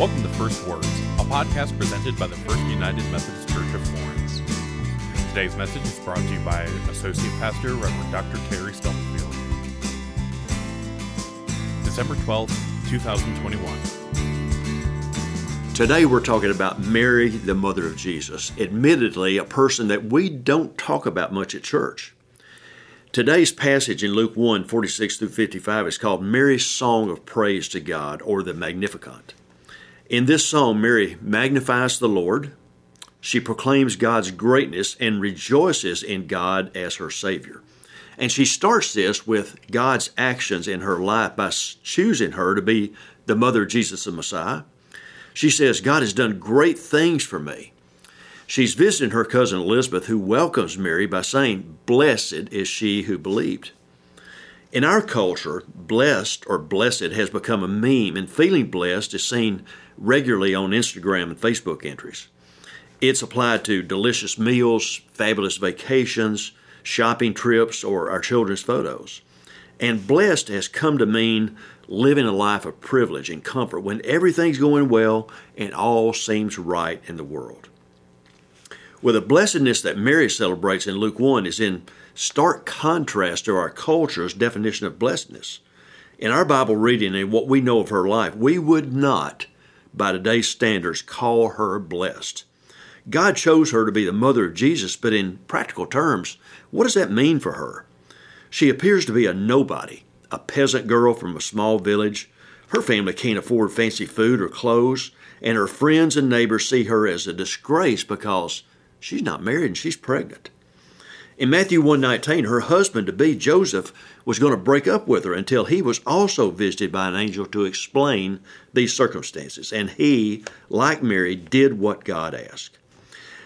Welcome to First Words, a podcast presented by the First United Methodist Church of Florence. Today's message is brought to you by Associate Pastor Reverend Dr. Terry Stumpfield. December 12th, 2021. Today we're talking about Mary, the mother of Jesus, admittedly a person that we don't talk about much at church. Today's passage in Luke 1, 46 through 55 is called Mary's Song of Praise to God, or the Magnificat. In this psalm, Mary magnifies the Lord. She proclaims God's greatness and rejoices in God as her Savior. And she starts this with God's actions in her life by choosing her to be the mother of Jesus the Messiah. She says, God has done great things for me. She's visiting her cousin Elizabeth, who welcomes Mary by saying, blessed is she who believed. In our culture, blessed or blessed has become a meme, and feeling blessed is seen regularly on Instagram and Facebook entries. It's applied to delicious meals, fabulous vacations, shopping trips, or our children's photos. And blessed has come to mean living a life of privilege and comfort when everything's going well and all seems right in the world. Well, the blessedness that Mary celebrates in Luke 1 is in stark contrast to our culture's definition of blessedness. In our Bible reading and what we know of her life, we would not, by today's standards, call her blessed. God chose her to be the mother of Jesus, but in practical terms, what does that mean for her? She appears to be a nobody, a peasant girl from a small village. Her family can't afford fancy food or clothes, and her friends and neighbors see her as a disgrace because she's not married and she's pregnant. In Matthew 1:19, her husband-to-be, Joseph, was going to break up with her until he was also visited by an angel to explain these circumstances. And he, like Mary, did what God asked.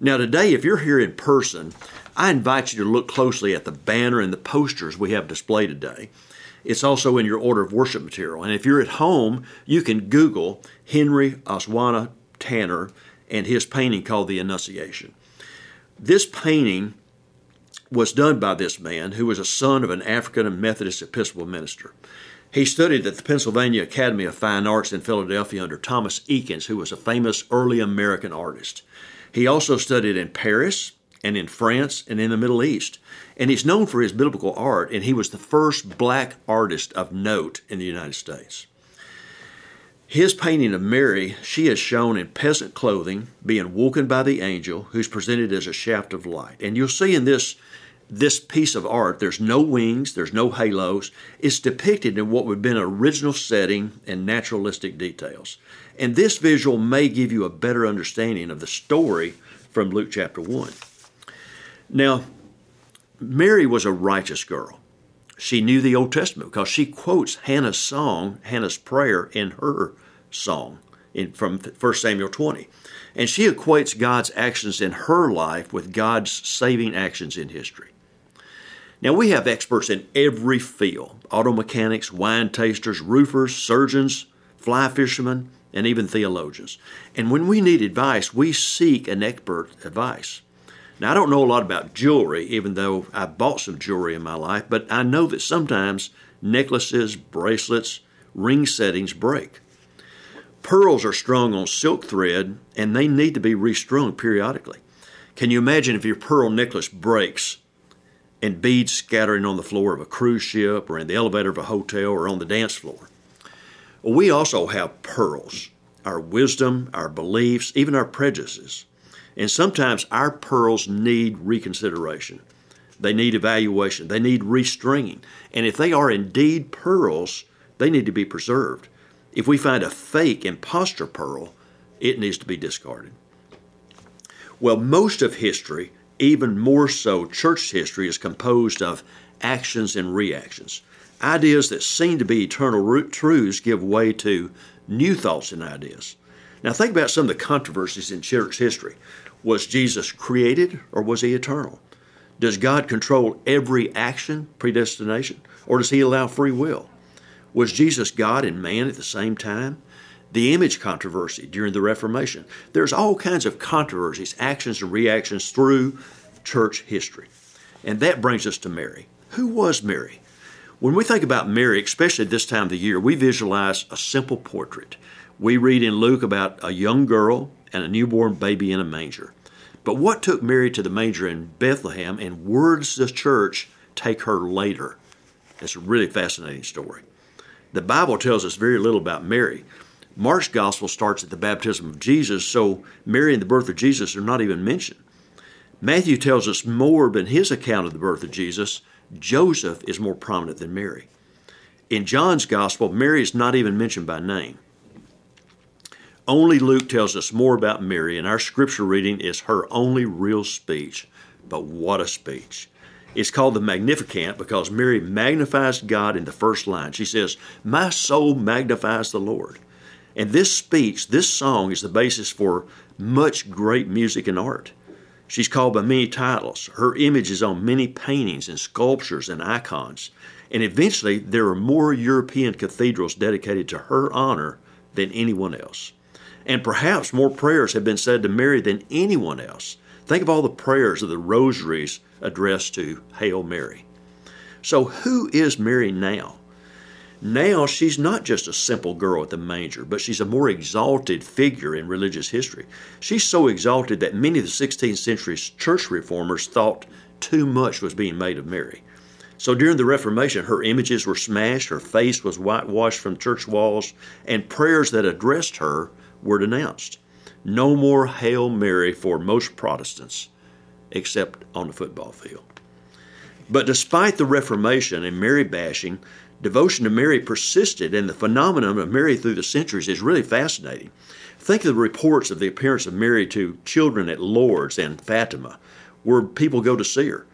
Now today, if you're here in person, I invite you to look closely at the banner and the posters we have displayed today. It's also in your order of worship material. And if you're at home, you can Google Henry Ossawa Tanner and his painting called The Annunciation. This painting was done by this man who was a son of an African Methodist Episcopal minister. He studied at the Pennsylvania Academy of Fine Arts in Philadelphia under Thomas Eakins, who was a famous early American artist. He also studied in Paris and in France and in the Middle East. And he's known for his biblical art, and he was the first black artist of note in the United States. His painting of Mary, she is shown in peasant clothing, being woken by the angel, who's presented as a shaft of light. And you'll see in this piece of art, there's no wings, there's no halos. It's depicted in what would have been an original setting and naturalistic details. And this visual may give you a better understanding of the story from Luke chapter 1. Now, Mary was a righteous girl. She knew the Old Testament because she quotes Hannah's song, Hannah's prayer in her song from 1 Samuel 20. And she equates God's actions in her life with God's saving actions in history. Now, we have experts in every field, auto mechanics, wine tasters, roofers, surgeons, fly fishermen, and even theologians. And when we need advice, we seek an expert advice. Now, I don't know a lot about jewelry, even though I bought some jewelry in my life, but I know that sometimes necklaces, bracelets, ring settings break. Pearls are strung on silk thread, and they need to be restrung periodically. Can you imagine if your pearl necklace breaks and beads scattering on the floor of a cruise ship or in the elevator of a hotel or on the dance floor? Well, we also have pearls, our wisdom, our beliefs, even our prejudices. And sometimes our pearls need reconsideration. They need evaluation. They need restringing. And if they are indeed pearls, they need to be preserved. If we find a fake imposter pearl, it needs to be discarded. Well, most of history, even more so church history, is composed of actions and reactions. Ideas that seem to be eternal truths give way to new thoughts and ideas. Now think about some of the controversies in church history. Was Jesus created or was he eternal? Does God control every action, predestination, or does he allow free will? Was Jesus God and man at the same time? The image controversy during the Reformation. There's all kinds of controversies, actions and reactions through church history. And that brings us to Mary. Who was Mary? When we think about Mary, especially this time of the year, we visualize a simple portrait. We read in Luke about a young girl and a newborn baby in a manger. But what took Mary to the manger in Bethlehem, and where does the church take her later? It's a really fascinating story. The Bible tells us very little about Mary. Mark's gospel starts at the baptism of Jesus, so Mary and the birth of Jesus are not even mentioned. Matthew tells us more than his account of the birth of Jesus. Joseph is more prominent than Mary. In John's gospel, Mary is not even mentioned by name. Only Luke tells us more about Mary, and our scripture reading is her only real speech. But what a speech. It's called the Magnificat because Mary magnifies God in the first line. She says, "My soul magnifies the Lord." And this speech, this song, is the basis for much great music and art. She's called by many titles. Her image is on many paintings and sculptures and icons. And eventually, there are more European cathedrals dedicated to her honor than anyone else. And perhaps more prayers have been said to Mary than anyone else. Think of all the prayers of the rosaries addressed to Hail Mary. So who is Mary now? Now she's not just a simple girl at the manger, but she's a more exalted figure in religious history. She's so exalted that many of the 16th century church reformers thought too much was being made of Mary. So during the Reformation, her images were smashed, her face was whitewashed from church walls, and prayers that addressed her were denounced. No more Hail Mary for most Protestants, except on the football field. But despite the Reformation and Mary bashing, devotion to Mary persisted, and the phenomenon of Mary through the centuries is really fascinating. Think of the reports of the appearance of Mary to children at Lourdes and Fatima, where people go to see her.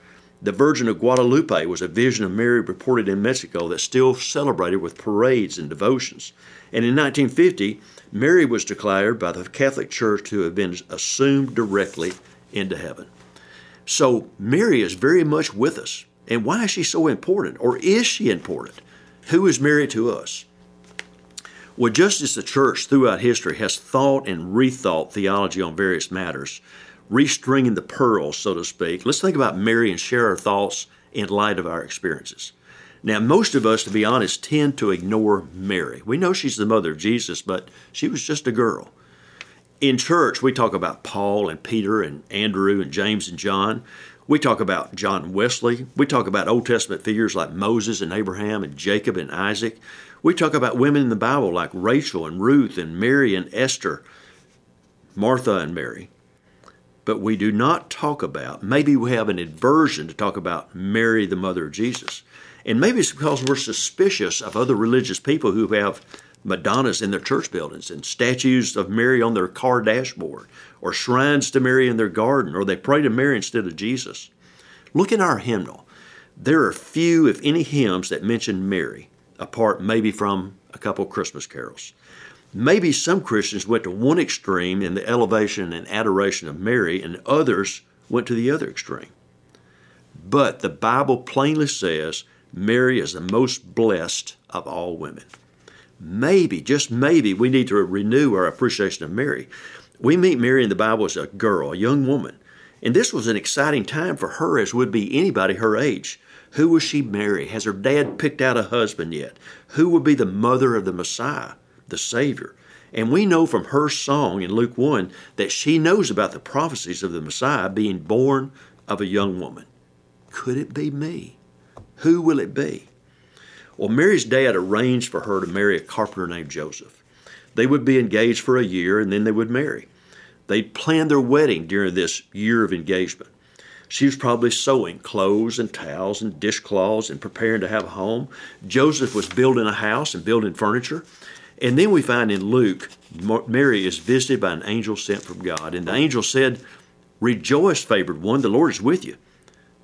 The Virgin of Guadalupe was a vision of Mary reported in Mexico that's still celebrated with parades and devotions. And in 1950, Mary was declared by the Catholic Church to have been assumed directly into heaven. So Mary is very much with us. And why is she so important? Or is she important? Who is Mary to us? Well, just as the church throughout history has thought and rethought theology on various matters, restringing the pearls, so to speak, let's think about Mary and share our thoughts in light of our experiences. Now, most of us, to be honest, tend to ignore Mary. We know she's the mother of Jesus, but she was just a girl. In church, we talk about Paul and Peter and Andrew and James and John. We talk about John Wesley. We talk about Old Testament figures like Moses and Abraham and Jacob and Isaac. We talk about women in the Bible like Rachel and Ruth and Mary and Esther, Martha and Mary. But we do not talk about, maybe we have an aversion to talk about Mary, the mother of Jesus. And maybe it's because we're suspicious of other religious people who have Madonnas in their church buildings and statues of Mary on their car dashboard, or shrines to Mary in their garden, or they pray to Mary instead of Jesus. Look in our hymnal. There are few, if any, hymns that mention Mary, apart maybe from a couple Christmas carols. Maybe some Christians went to one extreme in the elevation and adoration of Mary, and others went to the other extreme. But the Bible plainly says Mary is the most blessed of all women. Maybe, just maybe, we need to renew our appreciation of Mary. We meet Mary in the Bible as a girl, a young woman. And this was an exciting time for her, as would be anybody her age. Who will she marry? Has her dad picked out a husband yet? Who will be the mother of the Messiah, the Savior? And we know from her song in Luke 1 that she knows about the prophecies of the Messiah being born of a young woman. Could it be me? Who will it be? Well, Mary's dad arranged for her to marry a carpenter named Joseph. They would be engaged for a year, and then they would marry. They'd planned their wedding during this year of engagement. She was probably sewing clothes and towels and dishcloths and preparing to have a home. Joseph was building a house and building furniture. And then we find in Luke, Mary is visited by an angel sent from God. And the angel said, "Rejoice, favored one, the Lord is with you."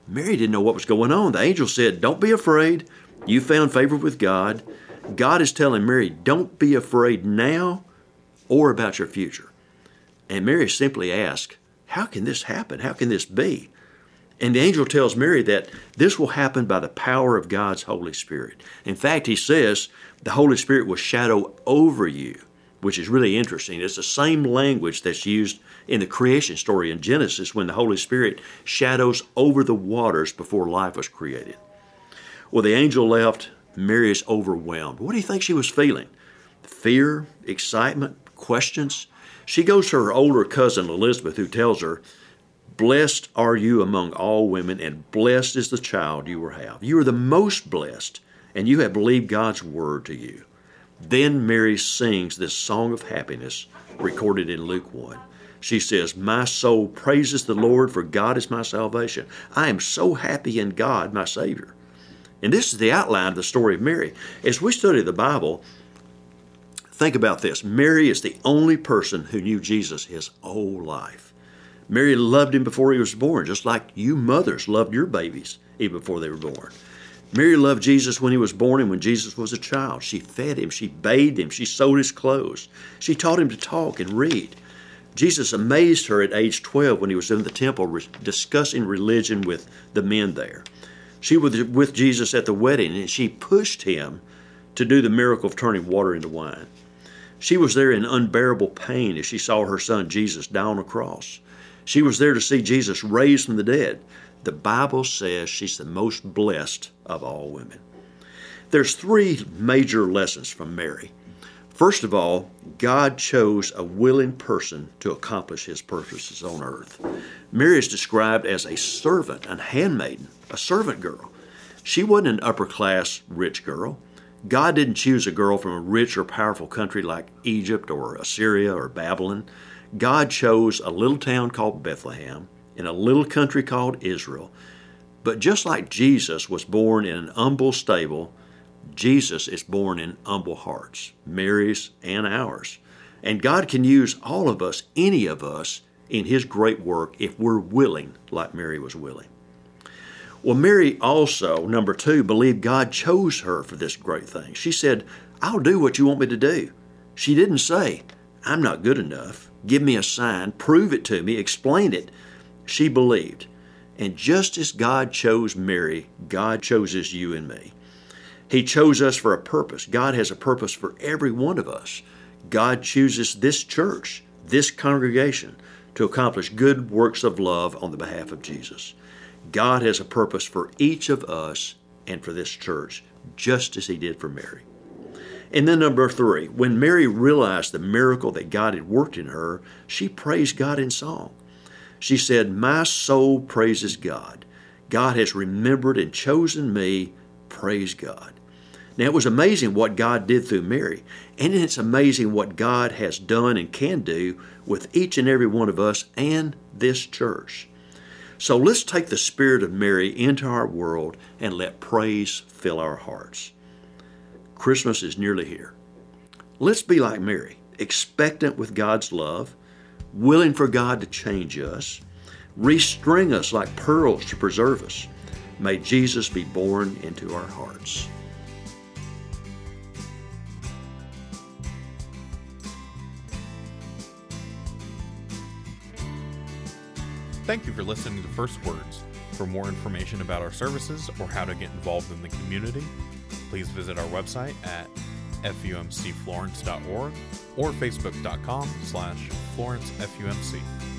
Mary didn't know what was going on. The angel said, "Don't be afraid. You found favor with God." God is telling Mary, don't be afraid now or about your future. And Mary simply asks, how can this happen? How can this be? And the angel tells Mary that this will happen by the power of God's Holy Spirit. In fact, he says, the Holy Spirit will shadow over you, which is really interesting. It's the same language that's used in the creation story in Genesis when the Holy Spirit shadows over the waters before life was created. Well, the angel left. Mary is overwhelmed. What do you think she was feeling? fear, excitement, questions. She goes to her older cousin, Elizabeth, who tells her, "Blessed are you among all women, and blessed is the child you will have. You are the most blessed, and you have believed God's word to you." Then Mary sings this song of happiness recorded in Luke 1. She says, "My soul praises the Lord, for God is my salvation. I am so happy in God, my Savior." And this is the outline of the story of Mary. As we study the Bible, think about this. Mary is the only person who knew Jesus his whole life. Mary loved him before he was born, just like you mothers loved your babies even before they were born. Mary loved Jesus when he was born and when Jesus was a child. She fed him, she bathed him, she sewed his clothes. She taught him to talk and read. Jesus amazed her at age 12 when he was in the temple discussing religion with the men there. She was with Jesus at the wedding, and she pushed him to do the miracle of turning water into wine. She was there in unbearable pain as she saw her son Jesus die on a cross. She was there to see Jesus raised from the dead. The Bible says she's the most blessed of all women. There's three major lessons from Mary. First of all, God chose a willing person to accomplish his purposes on earth. Mary is described as a servant, a handmaiden, a servant girl. She wasn't an upper-class rich girl. God didn't choose a girl from a rich or powerful country like Egypt or Assyria or Babylon. God chose a little town called Bethlehem in a little country called Israel. But just like Jesus was born in an humble stable, Jesus is born in humble hearts, Mary's and ours. And God can use all of us, any of us, in his great work if we're willing, like Mary was willing. Well, Mary also, number two, believed God chose her for this great thing. She said, "I'll do what you want me to do." She didn't say, "I'm not good enough. Give me a sign, prove it to me, explain it." She believed. And just as God chose Mary, God chooses you and me. He chose us for a purpose. God has a purpose for every one of us. God chooses this church, this congregation, to accomplish good works of love on the behalf of Jesus. God has a purpose for each of us and for this church, just as he did for Mary. And then number three, when Mary realized the miracle that God had worked in her, she praised God in song. She said, "My soul praises God. God has remembered and chosen me. Praise God." Now, it was amazing what God did through Mary, and it's amazing what God has done and can do with each and every one of us and this church. So let's take the spirit of Mary into our world and let praise fill our hearts. Christmas is nearly here. Let's be like Mary, expectant with God's love, willing for God to change us, restring us like pearls to preserve us. May Jesus be born into our hearts. Thank you for listening to First Words. For more information about our services or how to get involved in the community, please visit our website at fumcflorence.org or facebook.com/FlorenceFUMC.